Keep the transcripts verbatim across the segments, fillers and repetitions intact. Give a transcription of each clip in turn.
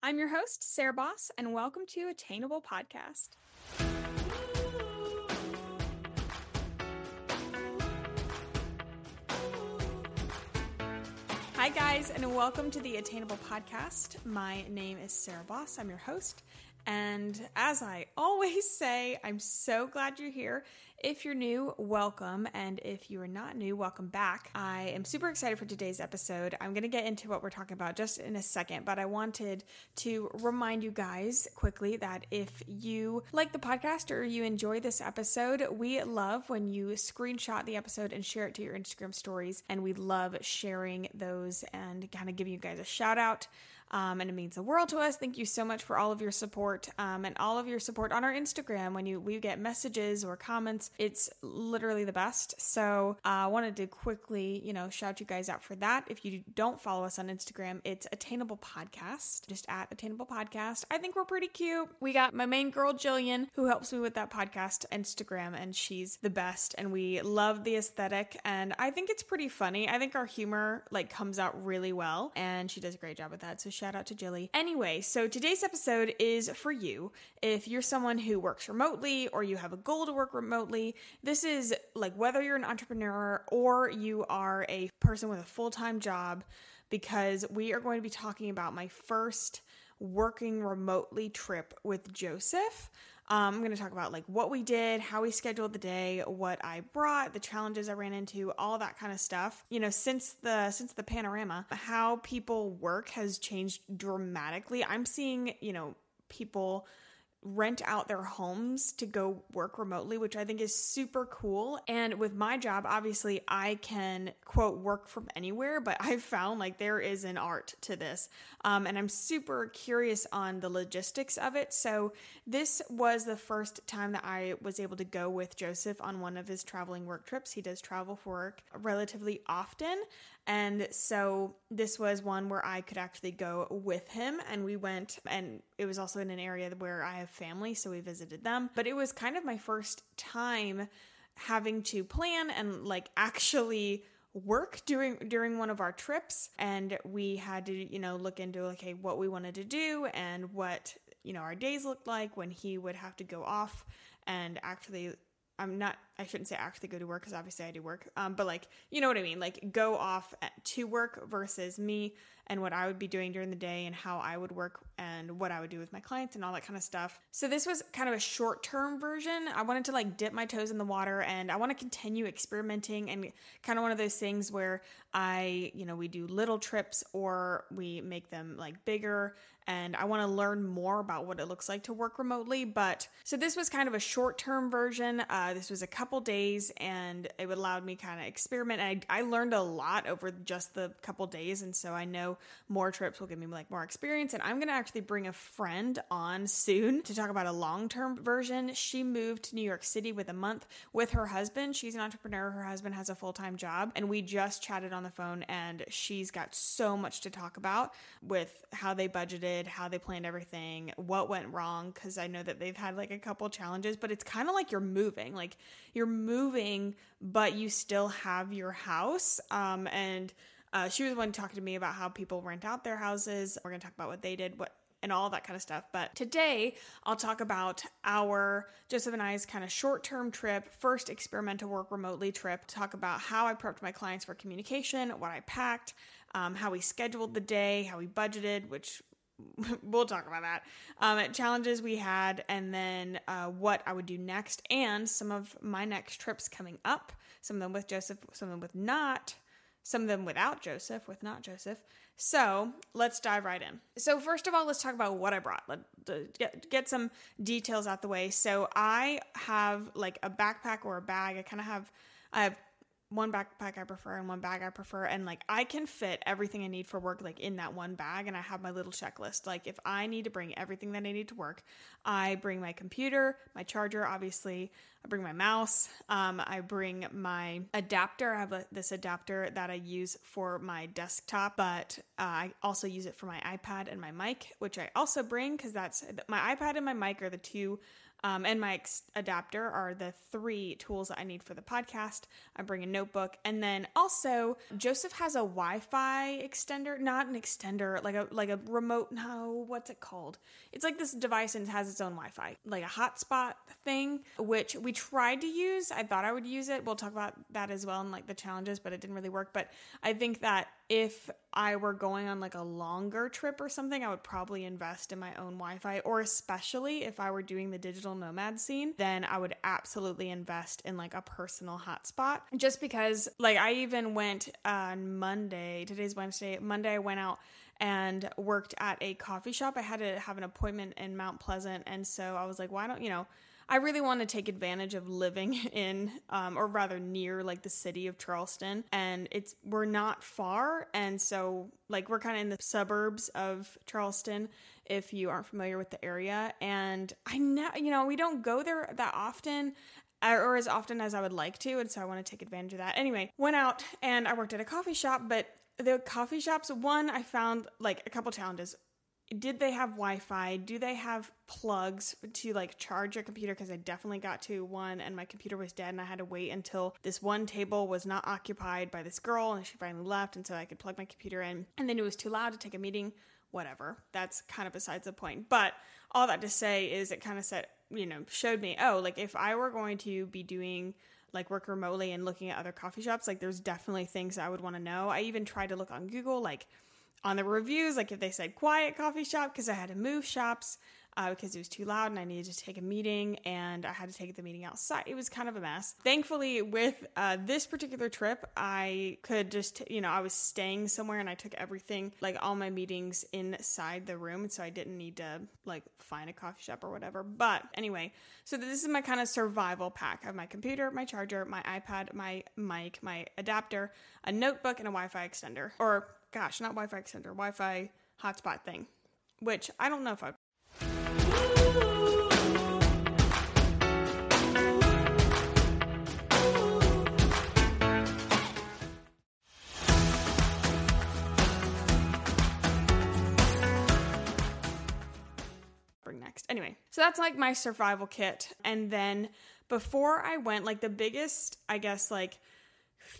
I'm your host, Sarah Boss, and welcome to Attainable Podcast. Hi, guys, and welcome to the Attainable Podcast. My name is Sarah Boss. I'm your host. And as I always say, I'm so glad you're here. If you're new, welcome. And if you are not new, welcome back. I am super excited for today's episode. I'm going to get into what we're talking about just in a second, but I wanted to remind you guys quickly that if you like the podcast or you enjoy this episode, we love when you screenshot the episode and share it to your Instagram stories. And we love sharing those and kind of giving you guys a shout out. Um, and it means the world to us. Thank you so much for all of your support. Um, and all of your support on our Instagram. When you we get messages or comments, it's literally the best. So I uh, wanted to quickly, you know, shout you guys out for that. If you don't follow us on Instagram, it's Attainable Podcast, just at Attainable Podcast. I think we're pretty cute. We got my main girl, Jillian, who helps me with that podcast Instagram, and she's the best. And we love the aesthetic. And I think it's pretty funny. I think our humor like comes out really well, and she does a great job with that. So shout out to Jilly. Anyway, so today's episode is for you. If you're someone who works remotely or you have a goal to work remotely, this is like whether you're an entrepreneur or you are a person with a full-time job, because we are going to be talking about my first working remotely trip with Joseph. Um, I'm going to talk about like what we did, how we scheduled the day, what I brought, the challenges I ran into, all that kind of stuff. You know, since the, since the panorama, how people work has changed dramatically. I'm seeing, you know, people rent out their homes to go work remotely, which I think is super cool. And with my job, obviously I can quote work from anywhere, but I've found like there is an art to this. Um, and I'm super curious on the logistics of it. So this was the first time that I was able to go with Joseph on one of his traveling work trips. He does travel for work relatively often. And so this was one where I could actually go with him, and we went, and it was also in an area where I have family, so we visited them. But it was kind of my first time having to plan and like actually work during during one of our trips. And we had to, you know, look into okay, what we wanted to do and what, you know, our days looked like when he would have to go off and actually I'm not, I shouldn't say actually go to work because obviously I do work, um, but like, you know what I mean? Like go off at, to work versus me and what I would be doing during the day and how I would work and what I would do with my clients and all that kind of stuff. So this was kind of a short-term version. I wanted to like dip my toes in the water, and I want to continue experimenting, and kind of one of those things where I, you know, we do little trips or we make them like bigger, and I want to learn more about what it looks like to work remotely. But so this was kind of a short-term version. Uh, This was a couple days, and it allowed me kind of experiment. And I, I learned a lot over just the couple days. And so I know more trips will give me like more experience. And I'm going to actually bring a friend on soon to talk about a long-term version. She moved to New York City with a month with her husband. She's an entrepreneur. Her husband has a full-time job, and we just chatted on the phone, and she's got so much to talk about with how they budgeted, how they planned everything, what went wrong. Cause I know that they've had like a couple challenges, but it's kind of like you're moving. Like you're moving, but you still have your house. Um, and uh, she was one talking to me about how people rent out their houses. We're going to talk about what they did, what and all that kind of stuff. But today I'll talk about our, Joseph and I's kind of short-term trip, first experimental work remotely trip, talk about how I prepped my clients for communication, what I packed, um, how we scheduled the day, how we budgeted, which we'll talk about that. Um, challenges we had, and then uh, what I would do next, and some of my next trips coming up, some of them with Joseph, some of them with not, some of them without Joseph, with not Joseph. So let's dive right in. So first of all, let's talk about what I brought. Let's get, get some details out the way. So I have like a backpack or a bag. I kind of have, I have one backpack I prefer and one bag I prefer. And like, I can fit everything I need for work, like in that one bag. And I have my little checklist. Like if I need to bring everything that I need to work, I bring my computer, my charger, obviously I bring my mouse. Um, I bring my adapter. I have a, this adapter that I use for my desktop, but uh, I also use it for my iPad and my mic, which I also bring. Cause that's my iPad and my mic are the two um, and my adapter are the three tools that I need for the podcast. I bring a notebook. And then also, Joseph has a Wi-Fi extender, not an extender, like a like a remote, no, what's it called? It's like this device and it has its own Wi-Fi, like a hotspot thing, which we tried to use. I thought I would use it. We'll talk about that as well and like the challenges, but it didn't really work. But I think that if I were going on like a longer trip or something, I would probably invest in my own Wi-Fi, or especially if I were doing the digital nomad scene, then I would absolutely invest in like a personal hotspot, just because like I even went on Monday, today's Wednesday, Monday I went out and worked at a coffee shop. I had to have an appointment in Mount Pleasant. And so I was like, why don't, you know, I really want to take advantage of living in, um, or rather near like the city of Charleston, and it's, we're not far. And so like, we're kind of in the suburbs of Charleston, if you aren't familiar with the area. And I know, you know, we don't go there that often, or as often as I would like to. And so I want to take advantage of that. Anyway, went out and I worked at a coffee shop, but the coffee shops, one, I found like a couple challenges. Did they have Wi-Fi? Do they have plugs to like charge your computer? Because I definitely got to one and my computer was dead and I had to wait until this one table was not occupied by this girl and she finally left, and so I could plug my computer in, and then it was too loud to take a meeting. Whatever. That's kind of besides the point. But all that to say is it kind of said, you know, showed me, oh, like if I were going to be doing like work remotely and looking at other coffee shops, like there's definitely things I would want to know. I even tried to look on Google, like on the reviews, like if they said quiet coffee shop, because I had to move shops uh, because it was too loud and I needed to take a meeting and I had to take the meeting outside. It was kind of a mess. Thankfully, with uh, this particular trip, I could just, you know, I was staying somewhere and I took everything, like all my meetings inside the room. And so I didn't need to like find a coffee shop or whatever. But anyway, so this is my kind of survival pack. I have my computer, my charger, my iPad, my mic, my adapter, a notebook, and a Wi-Fi extender, or Gosh, not Wi-Fi extender, Wi-Fi hotspot thing, which I don't know if I... bring next. Anyway, so that's like my survival kit. And then before I went, like the biggest, I guess, like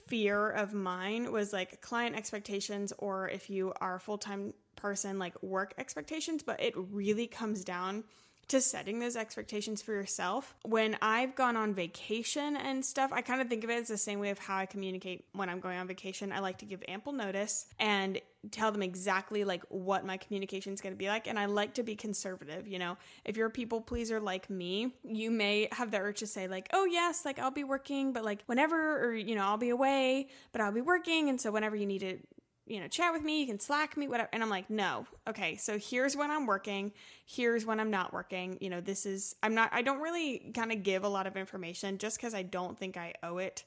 fear of mine was like client expectations, or if you are a full-time person, like work expectations, but it really comes down to setting those expectations for yourself. When I've gone on vacation and stuff, I kind of think of it as the same way of how I communicate when I'm going on vacation. I like to give ample notice and tell them exactly like what my communication is going to be like. And I like to be conservative. You know, if you're a people pleaser like me, you may have the urge to say like, oh yes, like I'll be working, but like whenever, or, you know, I'll be away, but I'll be working. And so whenever you need it, you know, chat with me, you can Slack me, whatever. And I'm like, no, okay, so here's when I'm working. Here's when I'm not working. You know, this is, I'm not, I don't really kind of give a lot of information just because I don't think I owe it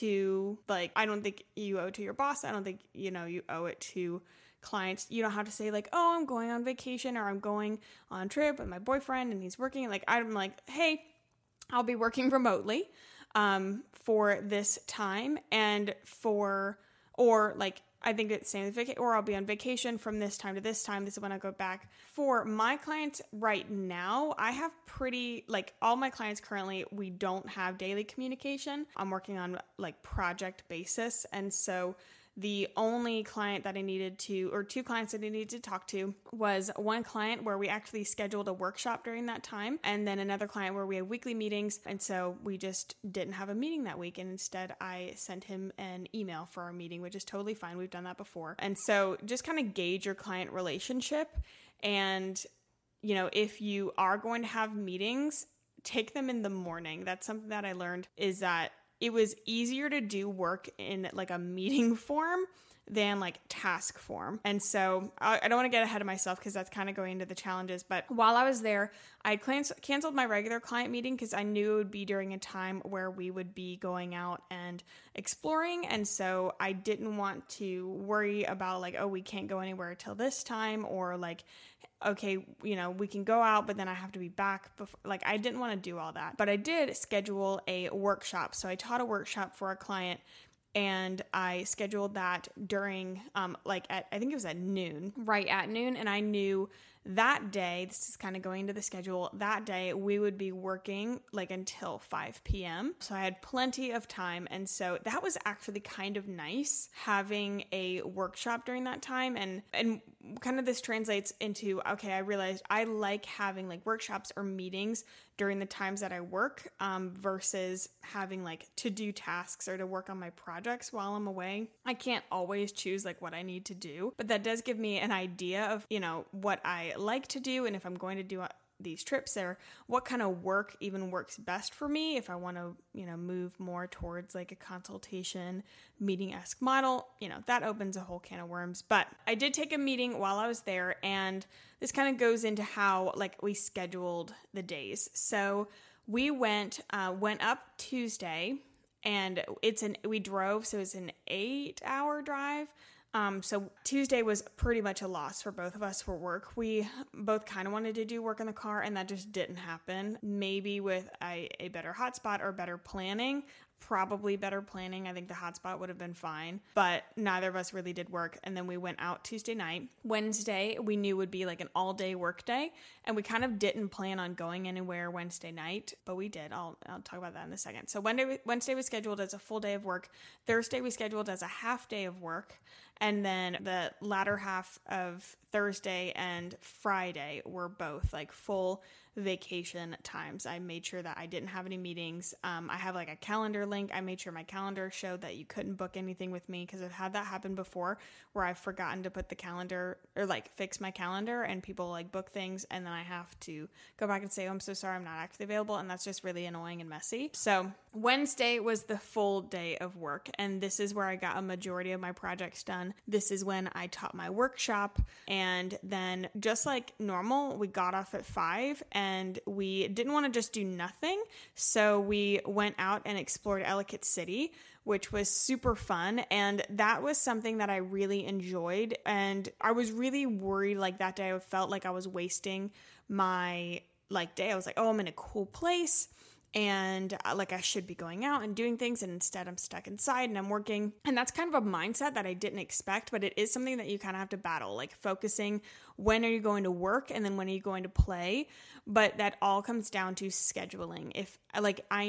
to, like, I don't think you owe it to your boss. I don't think, you know, you owe it to clients. You don't have to say like, oh, I'm going on vacation, or I'm going on trip with my boyfriend and he's working. Like, I'm like, hey, I'll be working remotely um, for this time and for, or like, I think it's the same, or I'll be on vacation from this time to this time. This is when I go back. For my clients right now, I have pretty, like all my clients currently, we don't have daily communication. I'm working on like project basis. And so the only client that I needed to, or two clients that I needed to talk to, was one client where we actually scheduled a workshop during that time, and then another client where we had weekly meetings. And so we just didn't have a meeting that week. And instead I sent him an email for our meeting, which is totally fine. We've done that before. And so just kind of gauge your client relationship. And, you know, if you are going to have meetings, take them in the morning. That's something that I learned, is that it was easier to do work in like a meeting form than like task form. And so I, I don't want to get ahead of myself because that's kind of going into the challenges. But while I was there, I canceled my regular client meeting because I knew it would be during a time where we would be going out and exploring. And so I didn't want to worry about like, oh, we can't go anywhere till this time, or like, okay, you know, we can go out, but then I have to be back before, like, I didn't want to do all that. But I did schedule a workshop. So I taught a workshop for a client, and I scheduled that during, um, like at, I think it was at noon, right at noon. And I knew that day, this is kind of going into the schedule, that day we would be working like until five p.m. So I had plenty of time. And so that was actually kind of nice having a workshop during that time. And, and kind of this translates into, okay, I realized I like having like workshops or meetings during the times that I work um, versus having like to do tasks or to work on my projects while I'm away. I can't always choose like what I need to do, but that does give me an idea of, you know, what I like to do. And if I'm going to do these trips or what kind of work even works best for me, if I want to, you know, move more towards like a consultation meeting-esque model, you know, that opens a whole can of worms. But I did take a meeting while I was there, and this kind of goes into how like we scheduled the days. So we went uh, went up Tuesday, and it's an we drove, so it's an eight-hour drive. Um, so Tuesday was pretty much a loss for both of us for work. We both kind of wanted to do work in the car, and that just didn't happen. Maybe with a, a better hotspot or better planning, probably better planning. I think the hotspot would have been fine, but neither of us really did work. And then we went out Tuesday night. Wednesday, we knew would be like an all day work day, and we kind of didn't plan on going anywhere Wednesday night, but we did. I'll, I'll talk about that in a second. So Wednesday, Wednesday was scheduled as a full day of work. Thursday, we scheduled as a half day of work. And then the latter half of Thursday and Friday were both like full vacation times. I made sure that I didn't have any meetings. Um, I have like a calendar link. I made sure my calendar showed that you couldn't book anything with me, because I've had that happen before where I've forgotten to put the calendar or like fix my calendar, and people like book things, and then I have to go back and say, oh, I'm so sorry, I'm not actually available. And that's just really annoying and messy. So Wednesday was the full day of work, and this is where I got a majority of my projects done. This is when I taught my workshop. And then just like normal, we got off at five, and we didn't want to just do nothing. So we went out and explored Ellicott City, which was super fun. And that was something that I really enjoyed. And I was really worried, like that day I felt like I was wasting my like day. I was like, oh, I'm in a cool place, and like I should be going out and doing things, and instead I'm stuck inside and I'm working. And that's kind of a mindset that I didn't expect, but it is something that you kind of have to battle, like focusing, when are you going to work and then when are you going to play? But that all comes down to scheduling. If like I,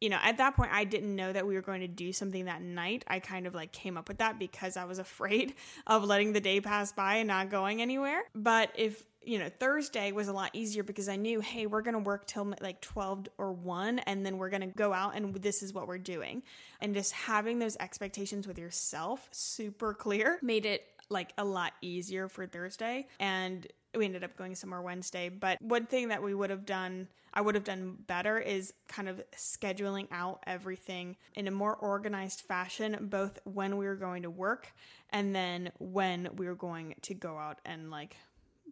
you know, at that point I didn't know that we were going to do something that night. I kind of like came up with that because I was afraid of letting the day pass by and not going anywhere. But if you know, Thursday was a lot easier because I knew, hey, we're going to work till like twelve or one, and then we're going to go out and this is what we're doing. And just having those expectations with yourself super clear made it like a lot easier for Thursday. And we ended up going somewhere Wednesday. But one thing that we would have done, I would have done better, is kind of scheduling out everything in a more organized fashion, both when we were going to work and then when we were going to go out and like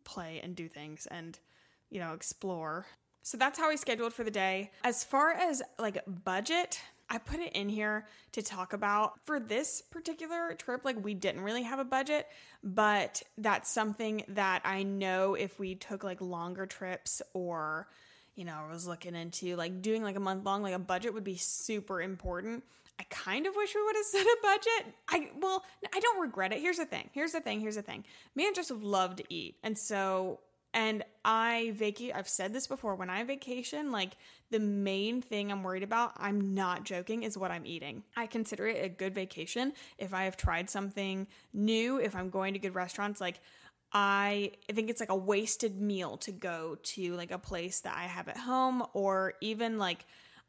play and do things and, you know, explore. So that's how we scheduled for the day. As far as like budget, I put it in here to talk about for this particular trip. Like we didn't really have a budget, but that's something that I know if we took like longer trips or, you know, I was looking into like doing like a month long, like a budget would be super important. I kind of wish we would have set a budget. I, well, I don't regret it. Here's the thing. Here's the thing. Here's the thing. Me and Joseph love to eat. And so, and I vacate, I've said this before, when I vacation, like the main thing I'm worried about, I'm not joking, is what I'm eating. I consider it a good vacation if I have tried something new, if I'm going to good restaurants. Like I think it's like a wasted meal to go to like a place that I have at home, or even like,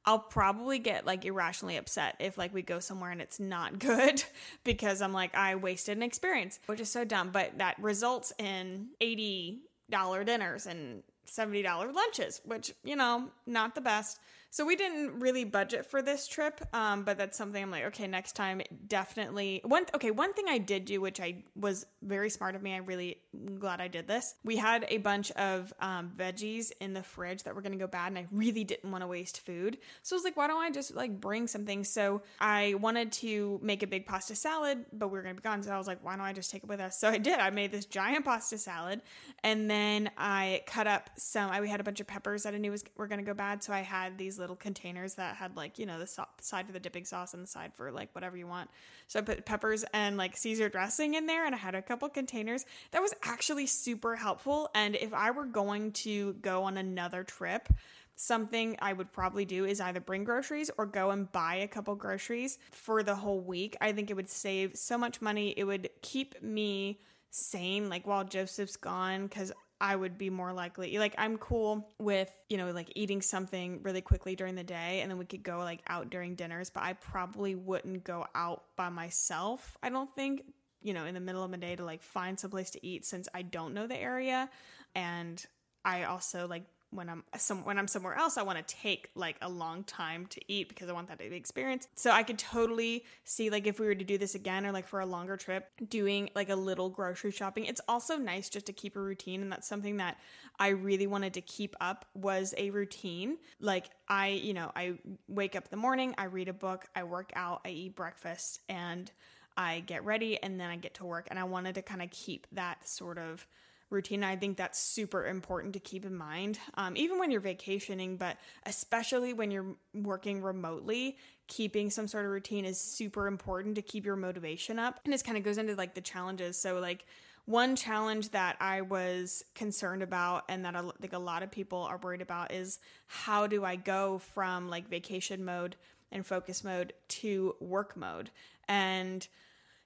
I'll probably get like irrationally upset if like we go somewhere and it's not good because I'm like, I wasted an experience, which is so dumb. But that results in eighty dollars dinners and seventy dollars lunches, which, you know, not the best. So we didn't really budget for this trip. Um, but that's something I'm like, okay, next time definitely one. Okay. One thing I did do, which I was very smart of me. I really glad I did this. We had a bunch of, um, veggies in the fridge that were going to go bad. And I really didn't want to waste food. So I was like, why don't I just like bring something? So I wanted to make a big pasta salad, but we were going to be gone. So I was like, why don't I just take it with us? So I did. I made this giant pasta salad, and then I cut up some, I, we had a bunch of peppers that I knew was, were going to go bad. So I had these little little containers that had, like, you know, the so- side for the dipping sauce and the side for, like, whatever you want. So I put peppers and, like, Caesar dressing in there, and I had a couple containers. That was actually super helpful. And if I were going to go on another trip, something I would probably do is either bring groceries or go and buy a couple groceries for the whole week. I think it would save so much money. It would keep me sane, like, while Joseph's gone, because I would be more likely, like, I'm cool with, you know, like, eating something really quickly during the day, and then we could go, like, out during dinners, but I probably wouldn't go out by myself, I don't think, you know, in the middle of the day to, like, find someplace to eat, since I don't know the area. And I also, like, when I'm some when I'm somewhere else, I want to take, like, a long time to eat because I want that experience. So I could totally see, like, if we were to do this again, or, like, for a longer trip, doing, like, a little grocery shopping. It's also nice just to keep a routine, and that's something that I really wanted to keep up, was a routine. Like, I, you know, I wake up in the morning, I read a book, I work out, I eat breakfast, and I get ready, and then I get to work. And I wanted to kind of keep that sort of routine. I think that's super important to keep in mind, um, even when you're vacationing, but especially when you're working remotely. Keeping some sort of routine is super important to keep your motivation up. And this kind of goes into, like, the challenges. So, like, one challenge that I was concerned about, and that I think a lot of people are worried about, is how do I go from, like, vacation mode and focus mode to work mode? And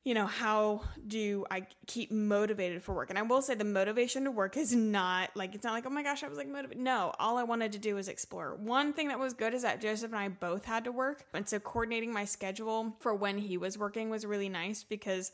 you know, how do I keep motivated for work? And I will say the motivation to work is not like, it's not like, oh my gosh, I was like motivated. No, all I wanted to do was explore. One thing that was good is that Joseph and I both had to work. And so coordinating my schedule for when he was working was really nice, because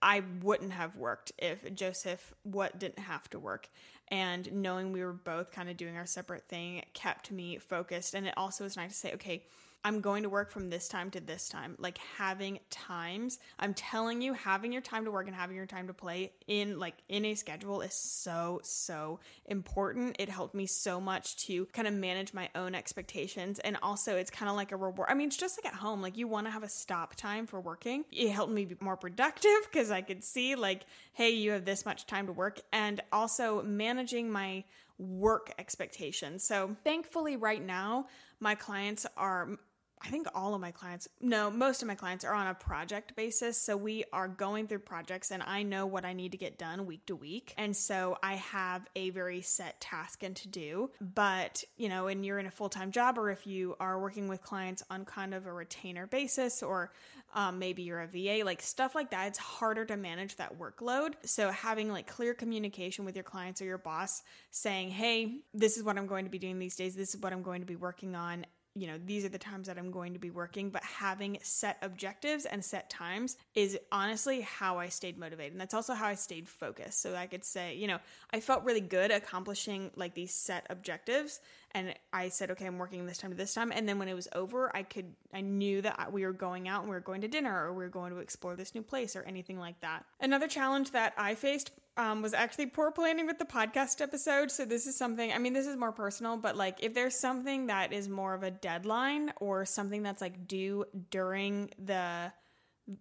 I wouldn't have worked if Joseph what didn't have to work. And knowing we were both kind of doing our separate thing kept me focused. And it also was nice to say, okay, I'm going to work from this time to this time, like having times. I'm telling you, having your time to work and having your time to play in, like, in a schedule is so, so important. It helped me so much to kind of manage my own expectations. And also it's kind of like a reward. I mean, it's just like at home, like you want to have a stop time for working. It helped me be more productive because I could see, like, hey, you have this much time to work. And also managing my work expectations. So thankfully right now, my clients are... I think all of my clients, no, most of my clients are on a project basis. So we are going through projects, and I know what I need to get done week to week. And so I have a very set task and to do, but you know, when you're in a full-time job, or if you are working with clients on kind of a retainer basis, or um, maybe you're a V A, like stuff like that, it's harder to manage that workload. So having, like, clear communication with your clients or your boss saying, hey, this is what I'm going to be doing these days. This is what I'm going to be working on. You know, these are the times that I'm going to be working, but having set objectives and set times is honestly how I stayed motivated. And that's also how I stayed focused. So I could say, you know, I felt really good accomplishing, like, these set objectives. And I said, okay, I'm working this time to this time. And then when it was over, I could, I knew that we were going out and we were going to dinner, or we were going to explore this new place, or anything like that. Another challenge that I faced Um, was actually poor planning with the podcast episode. So this is something, I mean, this is more personal, but, like, if there's something that is more of a deadline, or something that's, like, due during the,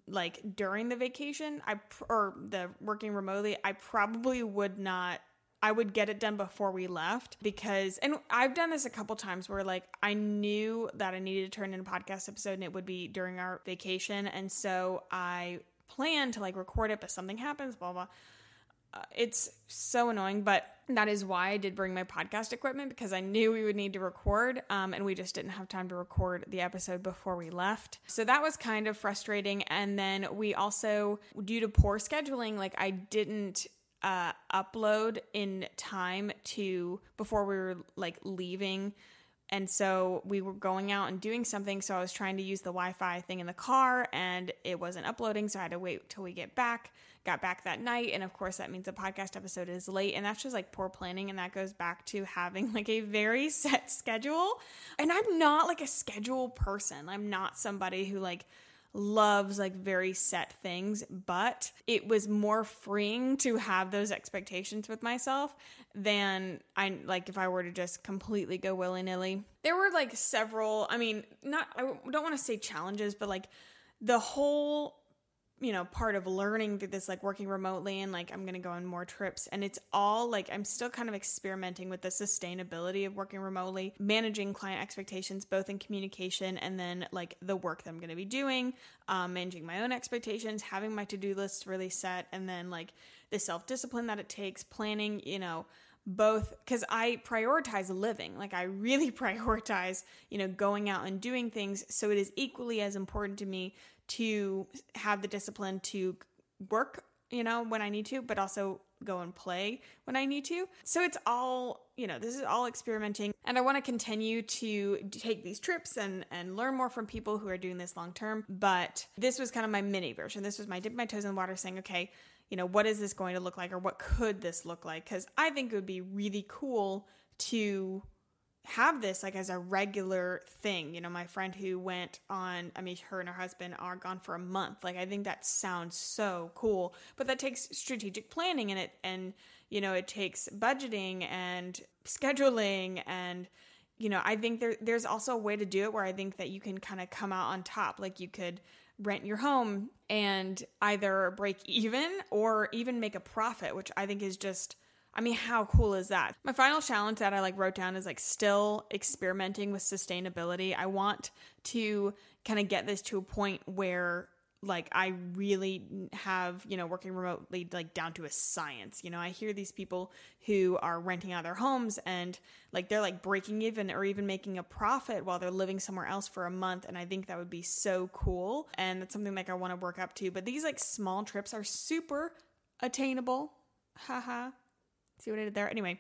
like, during the vacation, I, or the working remotely, I probably would not, I would get it done before we left, because, and I've done this a couple times where, like, I knew that I needed to turn in a podcast episode and it would be during our vacation. And so I planned to, like, record it, but something happens, blah, blah. It's so annoying, but that is why I did bring my podcast equipment, because I knew we would need to record, um, and we just didn't have time to record the episode before we left. So that was kind of frustrating. And then we also, due to poor scheduling, like, I didn't uh, upload in time to before we were, like, leaving. And so we were going out and doing something. So I was trying to use the Wi-Fi thing in the car, and it wasn't uploading. So I had to wait till we get back, got back that night. And of course that means the podcast episode is late, and that's just, like, poor planning. And that goes back to having, like, a very set schedule. And I'm not, like, a schedule person. I'm not somebody who, like, loves, like, very set things, but it was more freeing to have those expectations with myself than I, like, if I were to just completely go willy-nilly. There were, like, several, I mean, not, I don't want to say challenges, but, like, the whole you know, part of learning through this, like working remotely, and like I'm going to go on more trips. And it's all like I'm still kind of experimenting with the sustainability of working remotely, managing client expectations, both in communication and then like the work that I'm going to be doing, um, managing my own expectations, having my to-do list really set, and then like the self-discipline that it takes, planning, you know, both, because I prioritize living. Like I really prioritize, you know, going out and doing things. So it is equally as important to me to have the discipline to work, you know, when I need to, but also go and play when I need to. So it's all, you know, this is all experimenting. And I want to continue to take these trips and, and learn more from people who are doing this long term. But this was kind of my mini version. This was my dip my toes in the water saying, okay, you know, what is this going to look like, or what could this look like? Because I think it would be really cool to have this like as a regular thing. You know, my friend who went on, I mean, her and her husband are gone for a month. Like, I think that sounds so cool, but that takes strategic planning in it. And, you know, it takes budgeting and scheduling. And, you know, I think there there's also a way to do it where I think that you can kind of come out on top. Like you could rent your home and either break even or even make a profit, which I think is just, I mean, how cool is that? My final challenge that I like wrote down is like still experimenting with sustainability. I want to kind of get this to a point where like I really have, you know, working remotely like down to a science. You know, I hear these people who are renting out their homes and like they're like breaking even or even making a profit while they're living somewhere else for a month. And I think that would be so cool. And that's something like I want to work up to. But these like small trips are super attainable. Haha. See what I did there? Anyway,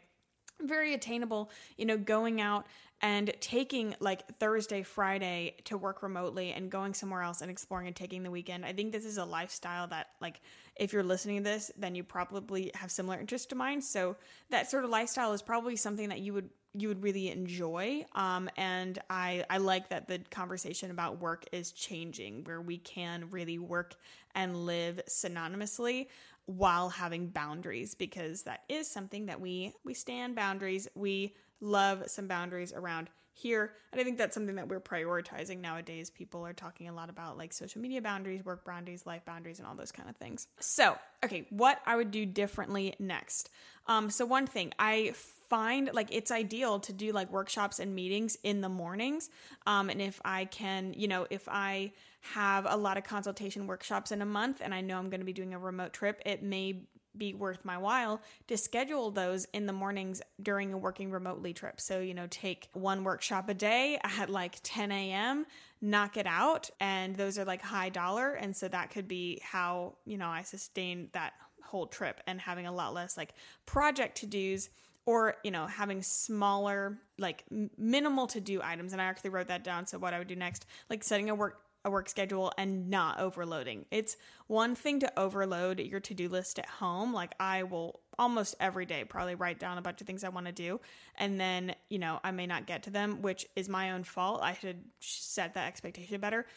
very attainable, you know, going out and taking like Thursday, Friday to work remotely and going somewhere else and exploring and taking the weekend. I think this is a lifestyle that like, if you're listening to this, then you probably have similar interests to mine. So that sort of lifestyle is probably something that you would, you would really enjoy. Um, and I, I like that the conversation about work is changing, where we can really work and live synonymously while having boundaries, because that is something that we, we stand boundaries. We love some boundaries around here. And I think that's something that we're prioritizing nowadays. People are talking a lot about like social media boundaries, work boundaries, life boundaries, and all those kind of things. So, okay, what I would do differently next. Um, so one thing I find like it's ideal to do like workshops and meetings in the mornings. Um, and if I can, you know, if I have a lot of consultation workshops in a month and I know I'm going to be doing a remote trip, it may be worth my while to schedule those in the mornings during a working remotely trip. So, you know, take one workshop a day at like ten a.m., knock it out. And those are like high dollar. And so that could be how, you know, I sustain that whole trip and having a lot less like project to-dos, or, you know, having smaller, like minimal to-do items. And I actually wrote that down. So what I would do next, like setting a work a work schedule and not overloading. It's one thing to overload your to-do list at home. Like I will almost every day probably write down a bunch of things I want to do. And then, you know, I may not get to them, which is my own fault. I should set that expectation better.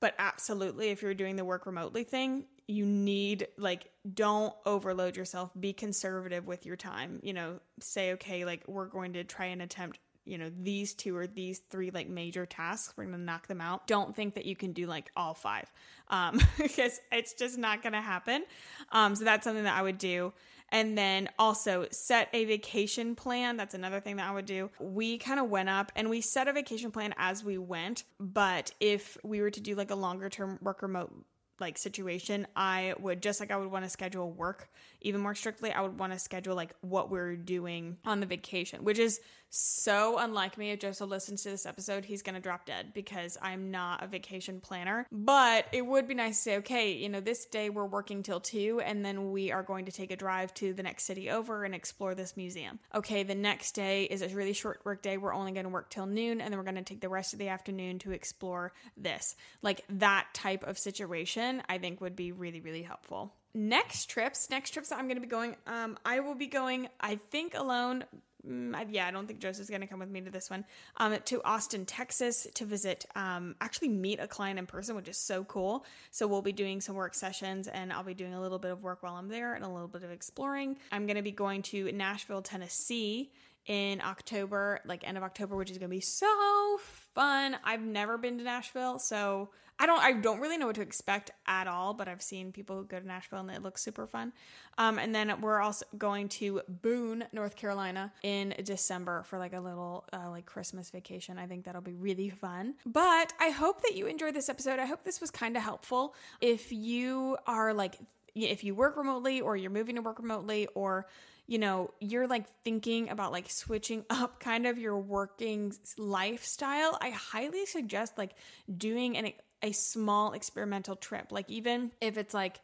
But absolutely, if you're doing the work remotely thing, you need, like, don't overload yourself. Be conservative with your time. You know, say, okay, like we're going to try and attempt, you know, these two or these three like major tasks, we're going to knock them out. Don't think that you can do like all five, um, because it's just not going to happen. Um, so that's something that I would do. And then also set a vacation plan. That's another thing that I would do. We kind of went up and we set a vacation plan as we went. But if we were to do like a longer term work remote like situation, I would just like, I would want to schedule work even more strictly. I would want to schedule like what we're doing on the vacation, which is so unlike me. If Joseph listens to this episode, he's going to drop dead because I'm not a vacation planner, but it would be nice to say, okay, you know, this day we're working till two and then we are going to take a drive to the next city over and explore this museum. Okay. The next day is a really short work day. We're only going to work till noon and then we're going to take the rest of the afternoon to explore this, like that type of situation. I think would be really, really helpful. Next trips, next trips that I'm going to be going, um, I will be going, I think alone. Mm, I, yeah, I don't think Joseph's going to come with me to this one, um, to Austin, Texas to visit, um, actually meet a client in person, which is so cool. So we'll be doing some work sessions and I'll be doing a little bit of work while I'm there and a little bit of exploring. I'm going to be going to Nashville, Tennessee in October, like end of October, which is going to be so fun. I've never been to Nashville, so I don't I don't really know what to expect at all, but I've seen people who go to Nashville and it looks super fun. Um, and then we're also going to Boone, North Carolina in December for like a little uh, like Christmas vacation. I think that'll be really fun. But I hope that you enjoyed this episode. I hope this was kind of helpful. If you are like, if you work remotely or you're moving to work remotely, or you know, you're like thinking about like switching up kind of your working lifestyle, I highly suggest like doing an a small experimental trip. Like even if it's like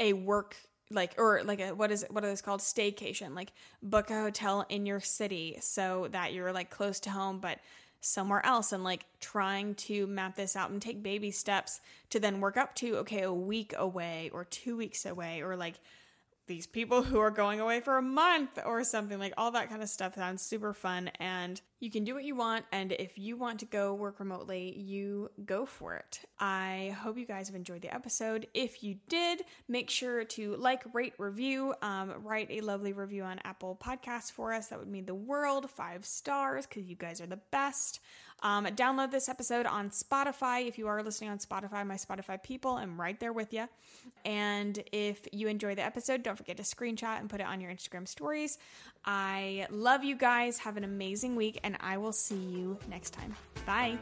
a work, like, or like a, what is it, what are those called? Staycation, like book a hotel in your city so that you're like close to home, but somewhere else, and like trying to map this out and take baby steps to then work up to, okay, a week away or two weeks away, or like these people who are going away for a month or something, like all that kind of stuff sounds super fun, and you can do what you want. And if you want to go work remotely, you go for it. I hope you guys have enjoyed the episode. If you did, make sure to like, rate, review, um, write a lovely review on Apple Podcasts for us. That would mean the world. Five stars, because you guys are the best. Um, download this episode on Spotify. If you are listening on Spotify, my Spotify people, I'm right there with you. And if you enjoy the episode, don't forget to screenshot and put it on your Instagram stories. I love you guys. Have an amazing week, and I will see you next time. Bye.